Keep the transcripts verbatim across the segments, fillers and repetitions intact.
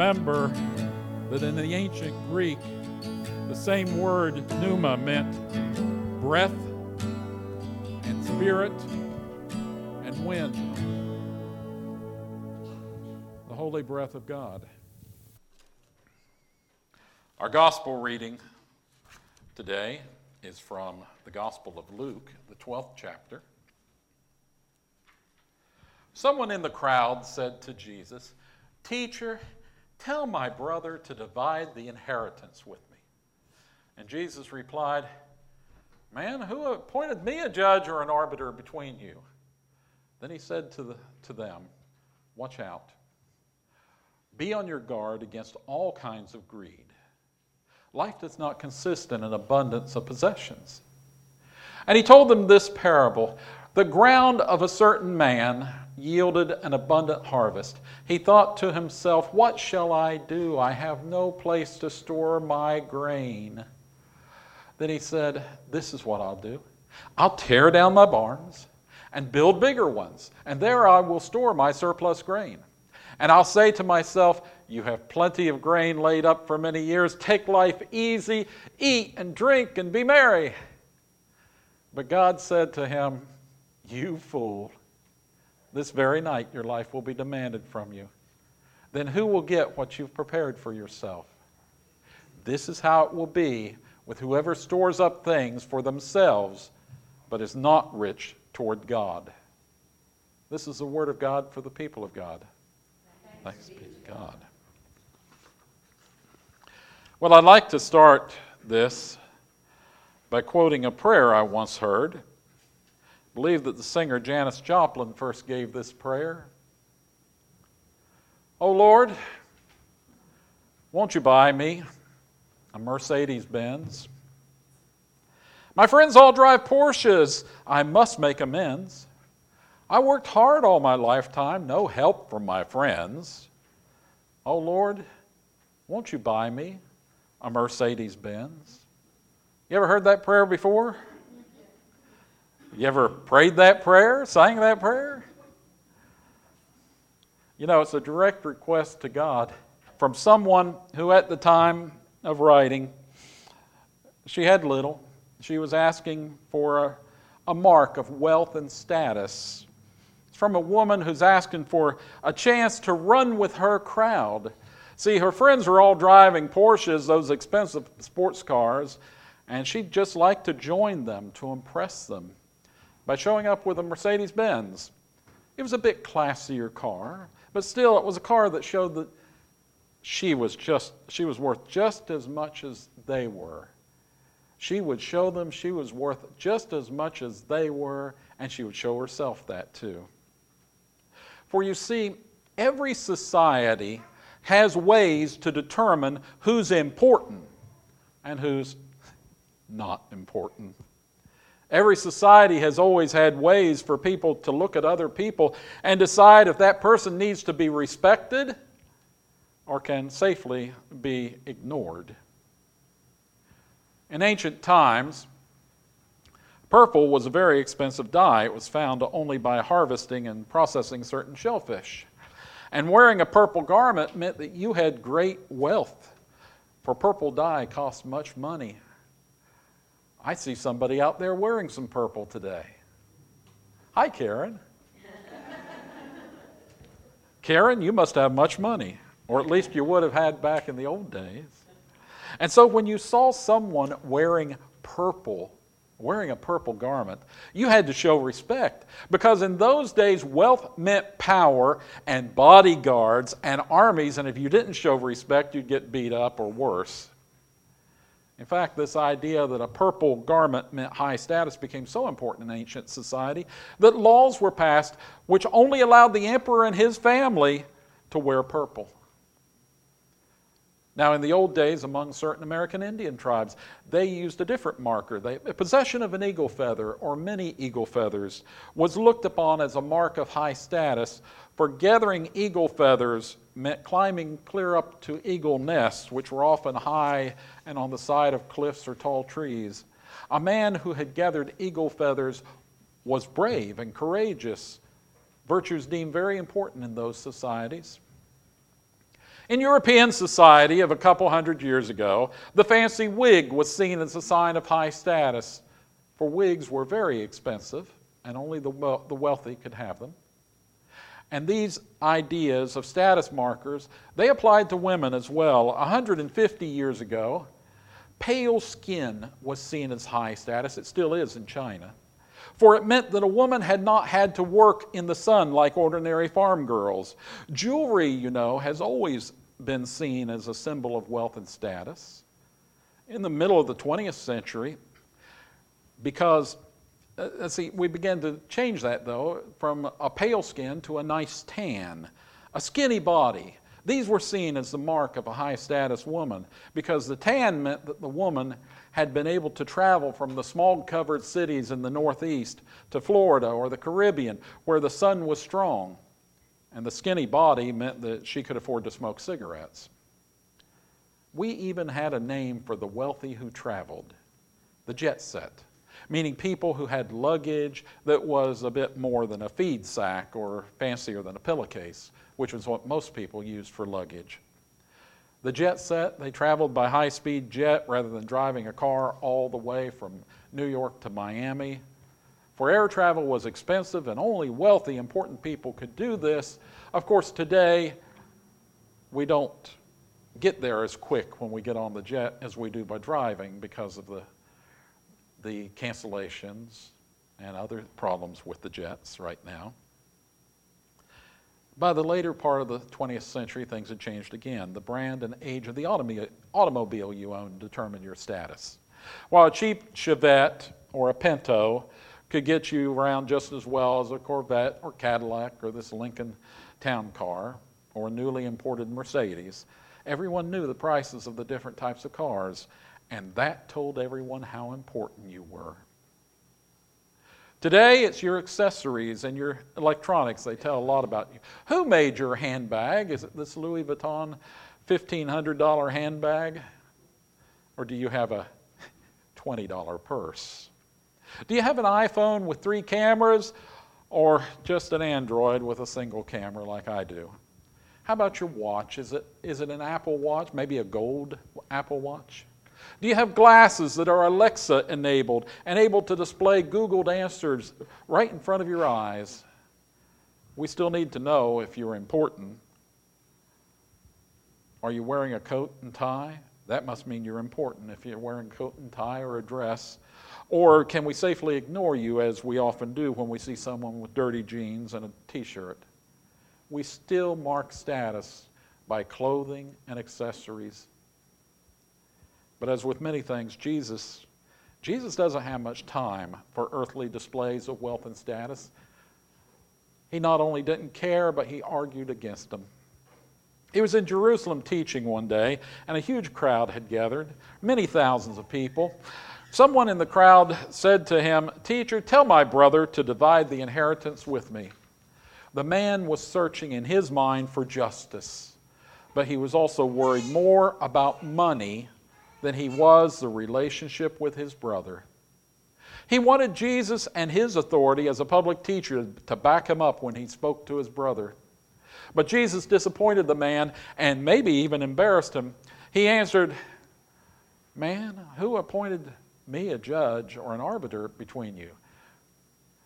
Remember that in the ancient Greek, the same word pneuma meant breath and spirit and wind. The holy breath of God. Our gospel reading today is from the Gospel of Luke, the twelfth chapter. Someone in the crowd said to Jesus, "Teacher, tell my brother to divide the inheritance with me." And Jesus replied, "Man, who appointed me a judge or an arbiter between you?" Then he said to, the, to them, "Watch out. Be on your guard against all kinds of greed. Life does not consist in an abundance of possessions." And he told them this parable. "The ground of a certain man yielded an abundant harvest. He thought to himself, 'What shall I do? I have no place to store my grain.' Then he said, 'This is what I'll do. I'll tear down my barns and build bigger ones, and there I will store my surplus grain. And I'll say to myself, you have plenty of grain laid up for many years. Take life easy, eat and drink and be merry.' But God said to him, 'You fool. This very night your life will be demanded from you. Then who will get what you've prepared for yourself? This is how it will be with whoever stores up things for themselves, but is not rich toward God.'" This is the word of God for the people of God. Thanks be to God. Well, I'd like to start this by quoting a prayer I once heard. I believe that the singer Janis Joplin first gave this prayer. "Oh Lord, won't you buy me a Mercedes-Benz? My friends all drive Porsches. I must make amends. I worked hard all my lifetime, no help from my friends. Oh Lord, won't you buy me a Mercedes-Benz?" You ever heard that prayer before? You ever prayed that prayer, sang that prayer? You know, it's a direct request to God from someone who at the time of writing, she had little. She was asking for a, a mark of wealth and status. It's from a woman who's asking for a chance to run with her crowd. See, her friends were all driving Porsches, those expensive sports cars, and she'd just like to join them, to impress them, by showing up with a Mercedes-Benz. It was a bit classier car, but still it was a car that showed that she was just she was worth just as much as they were. She would show them she was worth just as much as they were, and she would show herself that too. For you see, every society has ways to determine who's important and who's not important. Every society has always had ways for people to look at other people and decide if that person needs to be respected or can safely be ignored. In ancient times, Purple was a very expensive dye. It was found only by harvesting and processing certain shellfish. And wearing a purple garment meant that you had great wealth, for purple dye cost much money. I see somebody out there wearing some purple today. Hi, Karen. Karen, you must have much money, or at least you would have had back in the old days. And so when you saw someone wearing purple, wearing a purple garment, you had to show respect, because in those days wealth meant power and bodyguards and armies, and if you didn't show respect, you'd get beat up or worse. In fact, this idea that a purple garment meant high status became so important in ancient society that laws were passed which only allowed the emperor and his family to wear purple. Now, in the old days, among certain American Indian tribes, they used a different marker. They, possession of an eagle feather or many eagle feathers was looked upon as a mark of high status, for gathering eagle feathers meant climbing clear up to eagle nests, which were often high and on the side of cliffs or tall trees. A man who had gathered eagle feathers was brave and courageous, virtues deemed very important in those societies. In European society of a couple hundred years ago, the fancy wig was seen as a sign of high status, for wigs were very expensive and only the wealthy could have them. And these ideas of status markers, they applied to women as well. one hundred fifty years ago, pale skin was seen as high status. It still is in China. For it meant that a woman had not had to work in the sun like ordinary farm girls. Jewelry, you know, has always been seen as a symbol of wealth and status. In the middle of the twentieth century, because, uh, see, we began to change that, though, from a pale skin to a nice tan, a skinny body. These were seen as the mark of a high-status woman, because the tan meant that the woman had been able to travel from the smog-covered cities in the Northeast to Florida or the Caribbean, where the sun was strong, and the skinny body meant that she could afford to smoke cigarettes. We even had a name for the wealthy who traveled, the jet set, meaning people who had luggage that was a bit more than a feed sack or fancier than a pillowcase, which was what most people used for luggage. The jet set, they traveled by high-speed jet rather than driving a car all the way from New York to Miami. For air travel was expensive and only wealthy, important people could do this. Of course, today we don't get there as quick when we get on the jet as we do by driving, because of the, the cancellations and other problems with the jets right now. By the later part of the twentieth century, things had changed again. The brand and age of the automi- automobile you owned determined your status. While a cheap Chevette or a Pinto could get you around just as well as a Corvette or Cadillac or this Lincoln Town Car or a newly imported Mercedes, everyone knew the prices of the different types of cars, and that told everyone how important you were. Today, it's your accessories and your electronics. They tell a lot about you. Who made your handbag? Is it this Louis Vuitton fifteen hundred dollars handbag? Or do you have a twenty dollars purse? Do you have an iPhone with three cameras, or just an Android with a single camera like I do? How about your watch? Is it, is it an Apple Watch, maybe a gold Apple Watch? Do you have glasses that are Alexa enabled and able to display Googled answers right in front of your eyes? We still need to know if you're important. Are you wearing a coat and tie? That must mean you're important if you're wearing a coat and tie or a dress. Or can we safely ignore you, as we often do when we see someone with dirty jeans and a t-shirt? We still mark status by clothing and accessories. But as with many things, Jesus, Jesus doesn't have much time for earthly displays of wealth and status. He not only didn't care, but he argued against them. He was in Jerusalem teaching one day, and a huge crowd had gathered, many thousands of people. Someone in the crowd said to him, "Teacher, tell my brother to divide the inheritance with me." The man was searching in his mind for justice, but he was also worried more about money than he was the relationship with his brother. He wanted Jesus and his authority as a public teacher to back him up when he spoke to his brother. But Jesus disappointed the man and maybe even embarrassed him. He answered, "Man, who appointed me a judge or an arbiter between you?"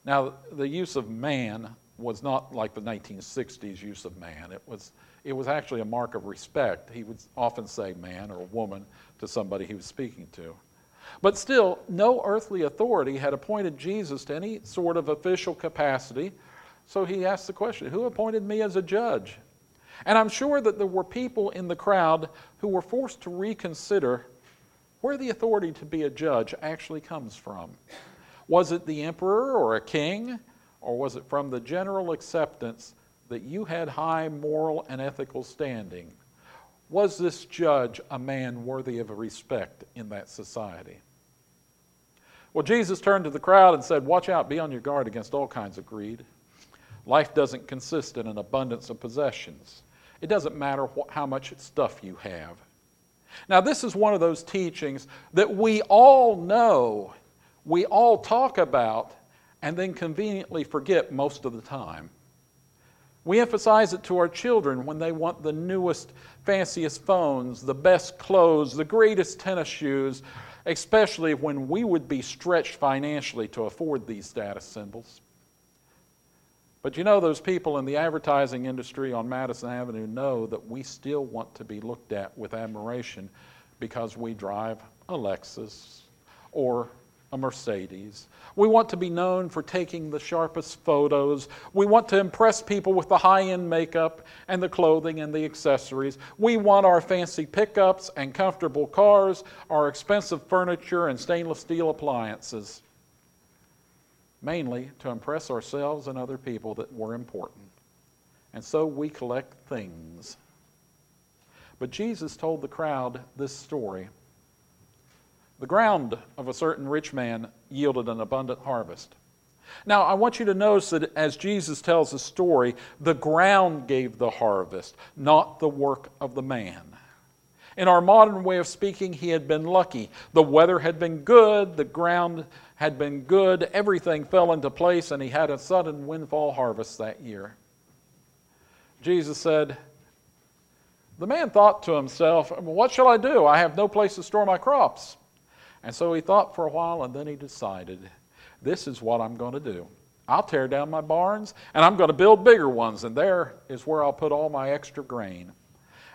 Now, the use of man was not like the nineteen sixties use of man. It was it was actually a mark of respect. He would often say man or woman to somebody he was speaking to. But still, no earthly authority had appointed Jesus to any sort of official capacity, so he asked the question, "Who appointed me as a judge?" And I'm sure that there were people in the crowd who were forced to reconsider where the authority to be a judge actually comes from. Was it the emperor or a king, or was it from the general acceptance that you had high moral and ethical standing? Was this judge a man worthy of respect in that society? Well, Jesus turned to the crowd and said, "Watch out, be on your guard against all kinds of greed. Life doesn't consist in an abundance of possessions. It doesn't matter wh- how much stuff you have." Now, this is one of those teachings that we all know, we all talk about, and then conveniently forget most of the time. We emphasize it to our children when they want the newest, fanciest phones, the best clothes, the greatest tennis shoes, especially when we would be stretched financially to afford these status symbols. But you know, those people in the advertising industry on Madison Avenue know that we still want to be looked at with admiration because we drive a Lexus or a Mercedes. We want to be known for taking the sharpest photos. We want to impress people with the high-end makeup and the clothing and the accessories. We want our fancy pickups and comfortable cars, our expensive furniture and stainless steel appliances, mainly to impress ourselves and other people that were important. And so we collect things. But Jesus told the crowd this story. The ground of a certain rich man yielded an abundant harvest. Now, I want you to notice that as Jesus tells the story, the ground gave the harvest, not the work of the man. In our modern way of speaking, he had been lucky. The weather had been good, the ground had been good, everything fell into place, and he had a sudden windfall harvest that year. Jesus said, "The man thought to himself, 'What shall I do? I have no place to store my crops.' And so he thought for a while, and then he decided, 'This is what I'm going to do. I'll tear down my barns, and I'm going to build bigger ones, and there is where I'll put all my extra grain.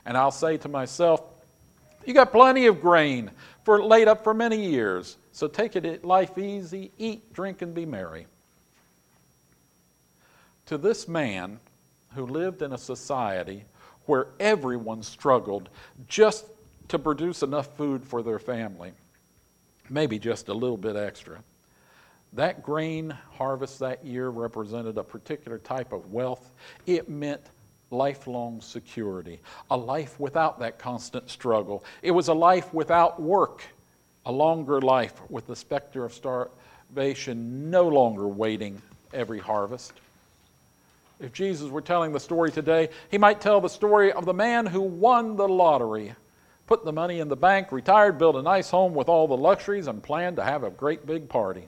And I'll say to myself, you got plenty of grain for laid up for many years, so take it life easy, eat, drink, and be merry.'" To this man who lived in a society where everyone struggled just to produce enough food for their family, maybe just a little bit extra, that grain harvest that year represented a particular type of wealth. It meant lifelong security, a life without that constant struggle. It was a life without work, a longer life with the specter of starvation no longer waiting every harvest. If Jesus were telling the story today, he might tell the story of the man who won the lottery, put the money in the bank, retired, built a nice home with all the luxuries, and planned to have a great big party.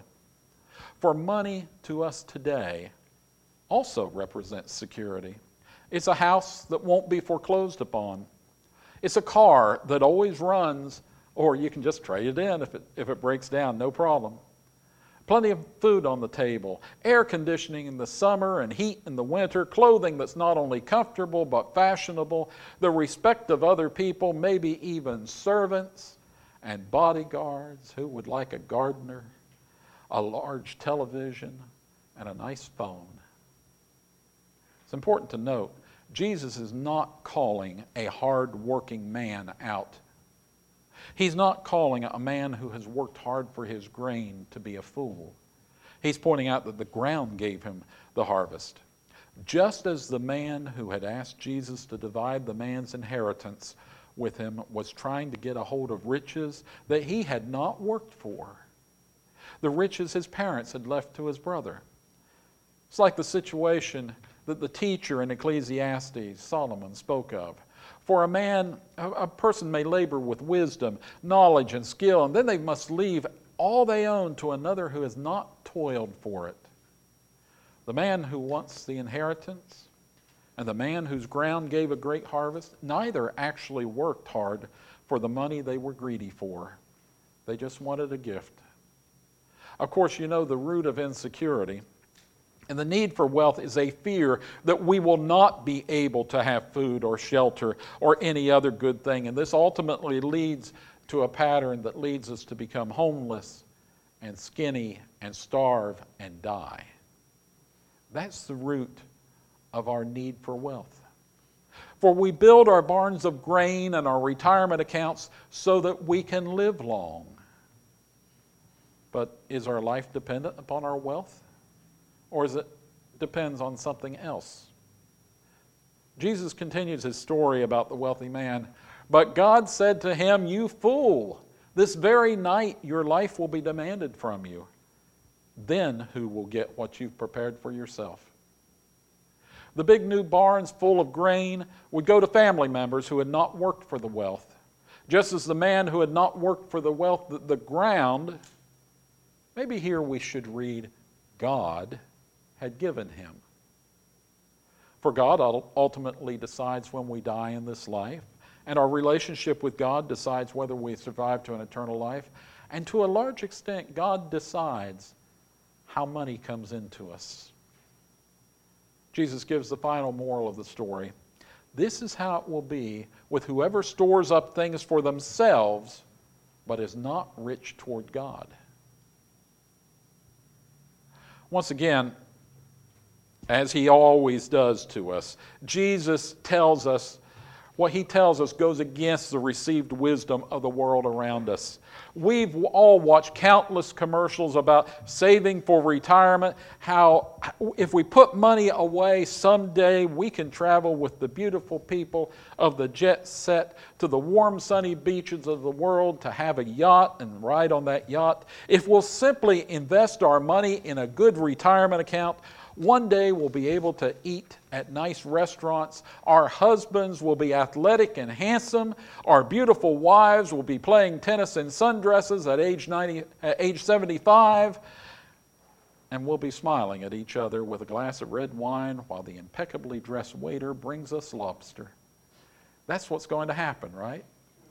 For money to us today also represents security. It's a house that won't be foreclosed upon. It's a car that always runs, or you can just trade it in if it, if it breaks down, no problem. Plenty of food on the table, air conditioning in the summer and heat in the winter, clothing that's not only comfortable but fashionable, the respect of other people, maybe even servants and bodyguards. Who would like a gardener, a large television, and a nice phone? It's important to note, Jesus is not calling a hard-working man out. He's not calling a man who has worked hard for his grain to be a fool. He's pointing out that the ground gave him the harvest. Just as the man who had asked Jesus to divide the man's inheritance with him was trying to get a hold of riches that he had not worked for, the riches his parents had left to his brother. It's like the situation that the teacher in Ecclesiastes, Solomon, spoke of. For a man, a person may labor with wisdom, knowledge, and skill, and then they must leave all they own to another who has not toiled for it. The man who wants the inheritance and the man whose ground gave a great harvest, neither actually worked hard for the money they were greedy for. They just wanted a gift. Of course, you know the root of insecurity and the need for wealth is a fear that we will not be able to have food or shelter or any other good thing. And this ultimately leads to a pattern that leads us to become homeless and skinny and starve and die. That's the root of our need for wealth. For we build our barns of grain and our retirement accounts so that we can live long. But is our life dependent upon our wealth? Or is it depends on something else? Jesus continues his story about the wealthy man. But God said to him, "You fool, this very night your life will be demanded from you. Then who will get what you've prepared for yourself?" The big new barns full of grain would go to family members who had not worked for the wealth. Just as the man who had not worked for the wealth, the, the ground, maybe here we should read, God had given him. For God ultimately decides when we die in this life, and our relationship with God decides whether we survive to an eternal life, and to a large extent, God decides how money comes into us. Jesus gives the final moral of the story. This is how it will be with whoever stores up things for themselves, but is not rich toward God. Once again, as he always does to us, Jesus tells us, what he tells us goes against the received wisdom of the world around us. We've all watched countless commercials about saving for retirement, how if we put money away someday we can travel with the beautiful people of the jet set to the warm sunny beaches of the world to have a yacht and ride on that yacht. If we'll simply invest our money in a good retirement account, one day we'll be able to eat at nice restaurants. Our husbands will be athletic and handsome. Our beautiful wives will be playing tennis in sundresses at age ninety, at age seventy-five. And we'll be smiling at each other with a glass of red wine while the impeccably dressed waiter brings us lobster. That's what's going to happen, right?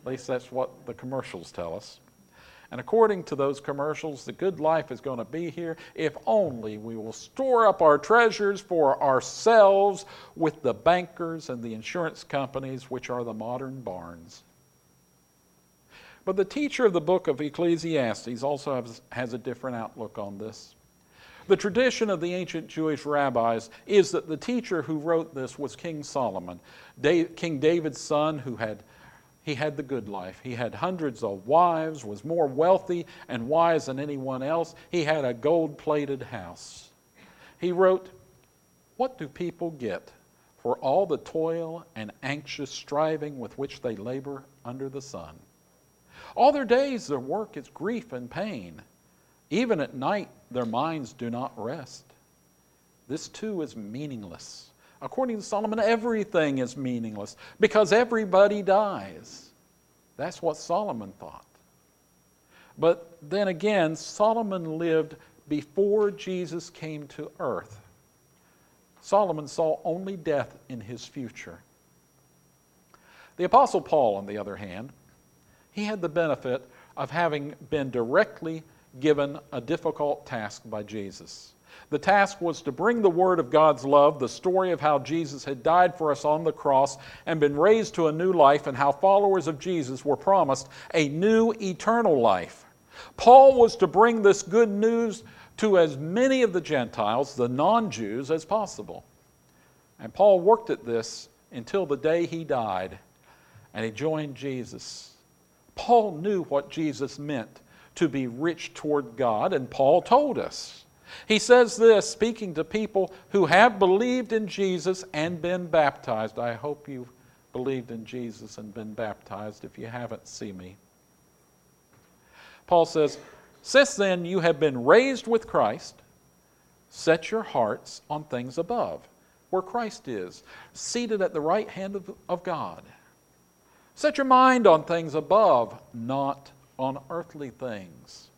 At least that's what the commercials tell us. And according to those commercials, the good life is going to be here if only we will store up our treasures for ourselves with the bankers and the insurance companies, which are the modern barns. But the teacher of the book of Ecclesiastes also has, has a different outlook on this. The tradition of the ancient Jewish rabbis is that the teacher who wrote this was King Solomon, King David's son, who had He had the good life. He had hundreds of wives, was more wealthy and wise than anyone else. He had a gold-plated house. He wrote, "What do people get for all the toil and anxious striving with which they labor under the sun? All their days their work is grief and pain. Even at night their minds do not rest. This too is meaningless." According to Solomon, everything is meaningless because everybody dies. That's what Solomon thought. But then again, Solomon lived before Jesus came to earth. Solomon saw only death in his future. The Apostle Paul, on the other hand, he had the benefit of having been directly given a difficult task by Jesus. The task was to bring the word of God's love, the story of how Jesus had died for us on the cross and been raised to a new life, and how followers of Jesus were promised a new eternal life. Paul was to bring this good news to as many of the Gentiles, the non-Jews, as possible. And Paul worked at this until the day he died, and he joined Jesus. Paul knew what Jesus meant to be rich toward God, and Paul told us. He says this, speaking to people who have believed in Jesus and been baptized. I hope you've believed in Jesus and been baptized. If you haven't, see me. Paul says, "Since then you have been raised with Christ. Set your hearts on things above, where Christ is, seated at the right hand of, of God. Set your mind on things above, not on earthly things.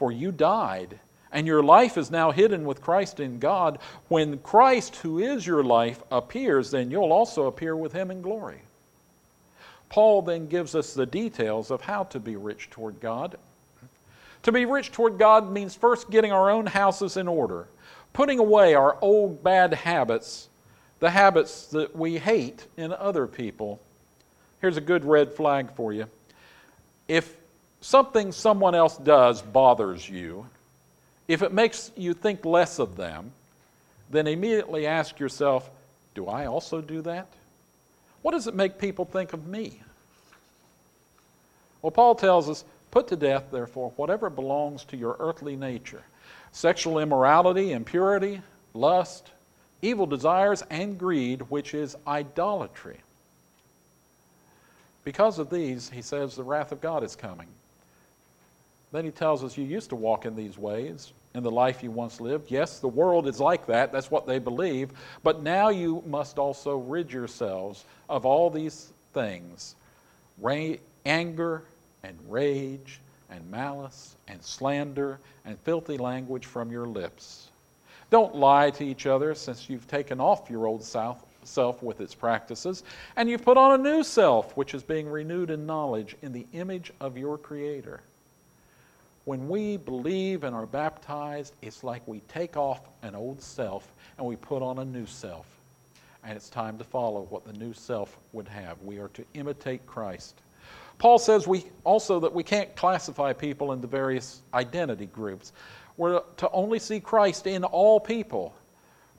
for you died, and your life is now hidden with Christ in God. When Christ, who is your life, appears, then you'll also appear with him in glory. Paul then gives us the details of how to be rich toward God. To be rich toward God means first getting our own houses in order, putting away our old bad habits, the habits that we hate in other people. Here's a good red flag for you. If something someone else does bothers you, if it makes you think less of them, then immediately ask yourself, do I also do that? What does it make people think of me? Well, Paul tells us, put to death, therefore, whatever belongs to your earthly nature, sexual immorality, impurity, lust, evil desires, and greed, which is idolatry. Because of these, he says, the wrath of God is coming. Then he tells us, you used to walk in these ways in the life you once lived. Yes, the world is like that. That's what they believe. But now you must also rid yourselves of all these things, Ra- anger, and rage, and malice, and slander, and filthy language from your lips. Don't lie to each other, since you've taken off your old self with its practices, and you've put on a new self, which is being renewed in knowledge in the image of your Creator. When we believe and are baptized, it's like we take off an old self and we put on a new self. And it's time to follow what the new self would have. We are to imitate Christ. Paul says we also that we can't classify people into various identity groups. We're to only see Christ in all people.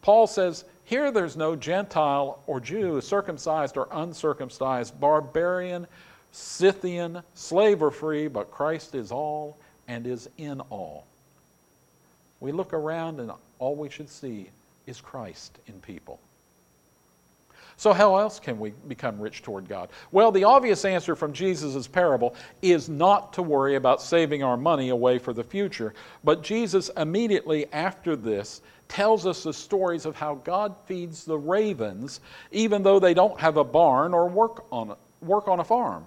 Paul says, here there's no Gentile or Jew, circumcised or uncircumcised, barbarian, Scythian, slave or free, but Christ is all and is in all. We look around and all we should see is Christ in people. So how else can we become rich toward God? Well, the obvious answer from Jesus' parable is not to worry about saving our money away for the future. But Jesus, immediately after this, tells us the stories of how God feeds the ravens, even though they don't have a barn or work on a, work on a farm.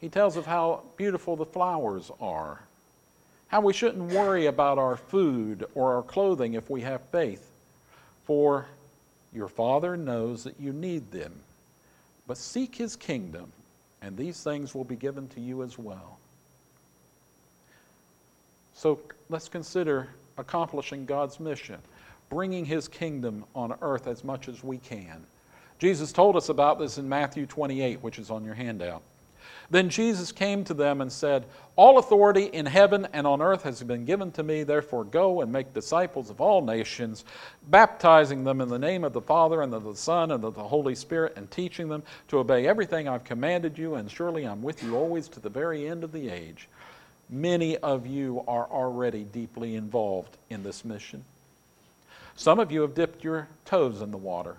He tells of how beautiful the flowers are, how we shouldn't worry about our food or our clothing if we have faith. For your Father knows that you need them, but seek His kingdom, and these things will be given to you as well. So let's consider accomplishing God's mission, bringing His kingdom on earth as much as we can. Jesus told us about this in Matthew twenty-eight, which is on your handout. Then Jesus came to them and said, all authority in heaven and on earth has been given to me, therefore go and make disciples of all nations, baptizing them in the name of the Father and of the Son and of the Holy Spirit, and teaching them to obey everything I've commanded you, and surely I'm with you always to the very end of the age. Many of you are already deeply involved in this mission. Some of you have dipped your toes in the water,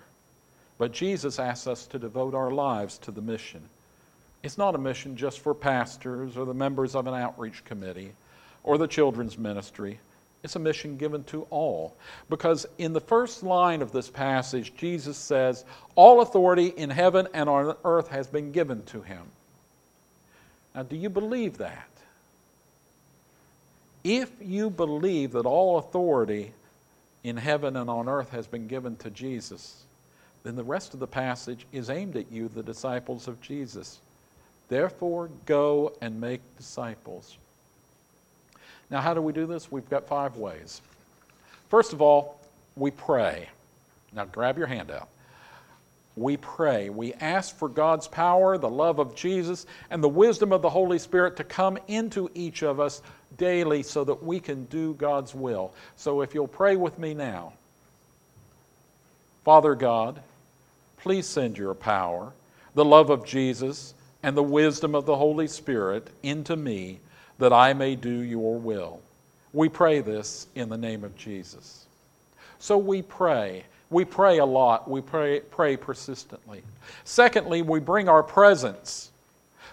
but Jesus asks us to devote our lives to the mission. It's not a mission just for pastors or the members of an outreach committee or the children's ministry. It's a mission given to all. Because in the first line of this passage, Jesus says, all authority in heaven and on earth has been given to him. Now, do you believe that? If you believe that all authority in heaven and on earth has been given to Jesus, then the rest of the passage is aimed at you, the disciples of Jesus. Therefore, go and make disciples. Now, how do we do this? We've got five ways. First of all, we pray. Now, grab your handout. We pray. We ask for God's power, the love of Jesus, and the wisdom of the Holy Spirit to come into each of us daily so that we can do God's will. So if you'll pray with me now. Father God, please send your power, the love of Jesus, and the wisdom of the Holy Spirit into me, that I may do your will. We pray this in the name of Jesus. So we pray. We pray a lot. We pray, pray persistently. Secondly, we bring our presence.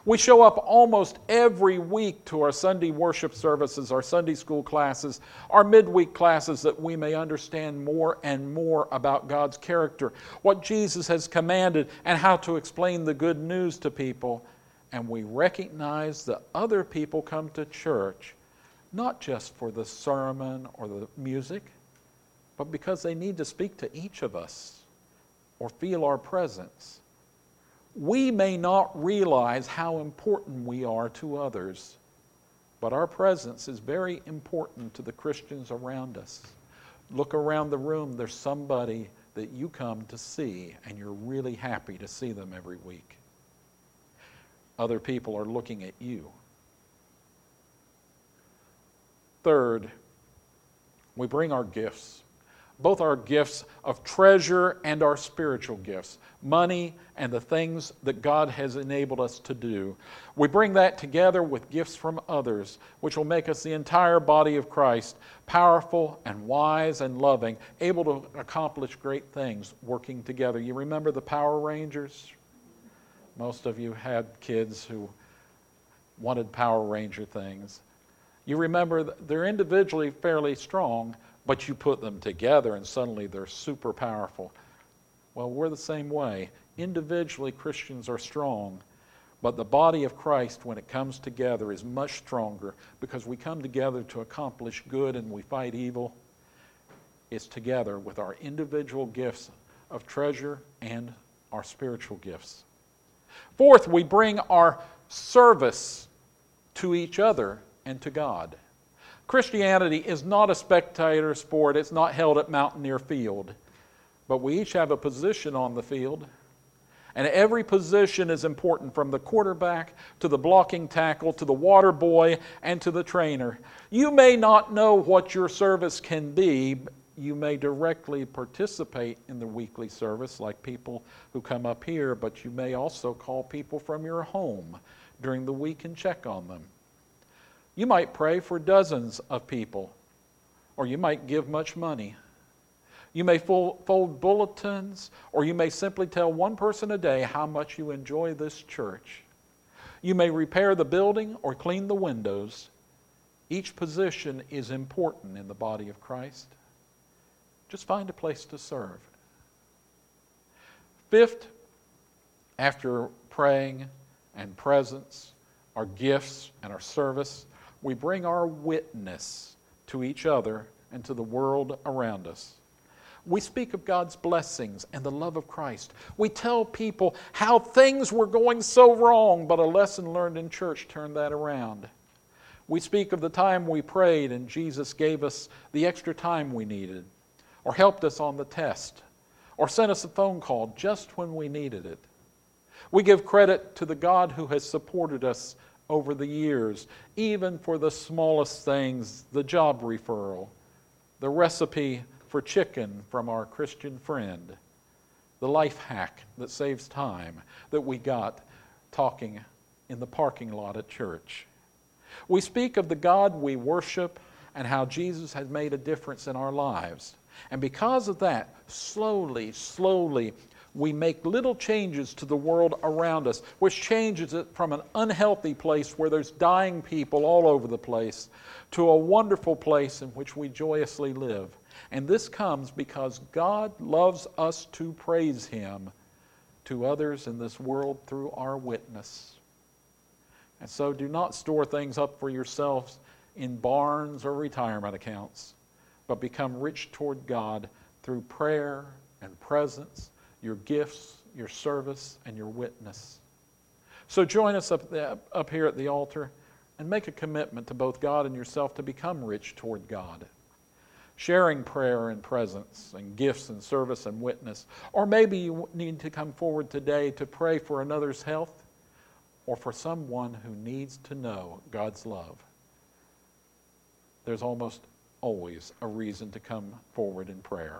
We show up almost every week to our Sunday worship services, our Sunday school classes, our midweek classes, that we may understand more and more about God's character, what Jesus has commanded, and how to explain the good news to people. And we recognize that other people come to church not just for the sermon or the music, but because they need to speak to each of us or feel our presence. We may not realize how important we are to others, but our presence is very important to the Christians around us. Look around the room, there's somebody that you come to see, and you're really happy to see them every week. Other people are looking at you. Third, we bring our gifts, both our gifts of treasure and our spiritual gifts, money and the things that God has enabled us to do. We bring that together with gifts from others, which will make us the entire body of Christ, powerful and wise and loving, able to accomplish great things working together. You remember the Power Rangers? Most of you had kids who wanted Power Ranger things. You remember they're individually fairly strong, but you put them together and suddenly they're super powerful. Well, we're the same way. Individually, Christians are strong, but the body of Christ, when it comes together, is much stronger because we come together to accomplish good and we fight evil. It's together with our individual gifts of treasure and our spiritual gifts. Fourth, we bring our service to each other and to God. Christianity is not a spectator sport. It's not held at Mountaineer Field. But we each have a position on the field. And every position is important, from the quarterback to the blocking tackle to the water boy and to the trainer. You may not know what your service can be. You may directly participate in the weekly service like people who come up here, but you may also call people from your home during the week and check on them. You might pray for dozens of people, or you might give much money. You may fold bulletins, or you may simply tell one person a day how much you enjoy this church. You may repair the building or clean the windows. Each position is important in the body of Christ. Just find a place to serve. Fifth, after praying and presence, our gifts and our service, we bring our witness to each other and to the world around us. We speak of God's blessings and the love of Christ. We tell people how things were going so wrong, but a lesson learned in church turned that around. We speak of the time we prayed and Jesus gave us the extra time we needed, or helped us on the test, or sent us a phone call just when we needed it. We give credit to the God who has supported us over the years, even for the smallest things, the job referral, the recipe for chicken from our Christian friend, the life hack that saves time that we got talking in the parking lot at church. We speak of the God we worship and how Jesus has made a difference in our lives. And because of that, slowly, slowly, we make little changes to the world around us, which changes it from an unhealthy place where there's dying people all over the place to a wonderful place in which we joyously live. And this comes because God loves us to praise Him to others in this world through our witness. And so do not store things up for yourselves in barns or retirement accounts, but become rich toward God through prayer and presence, your gifts, your service, and your witness. So join us up, the, up here at the altar and make a commitment to both God and yourself to become rich toward God, sharing prayer and presence and gifts and service and witness. Or maybe you need to come forward today to pray for another's health or for someone who needs to know God's love. There's almost always a reason to come forward in prayer.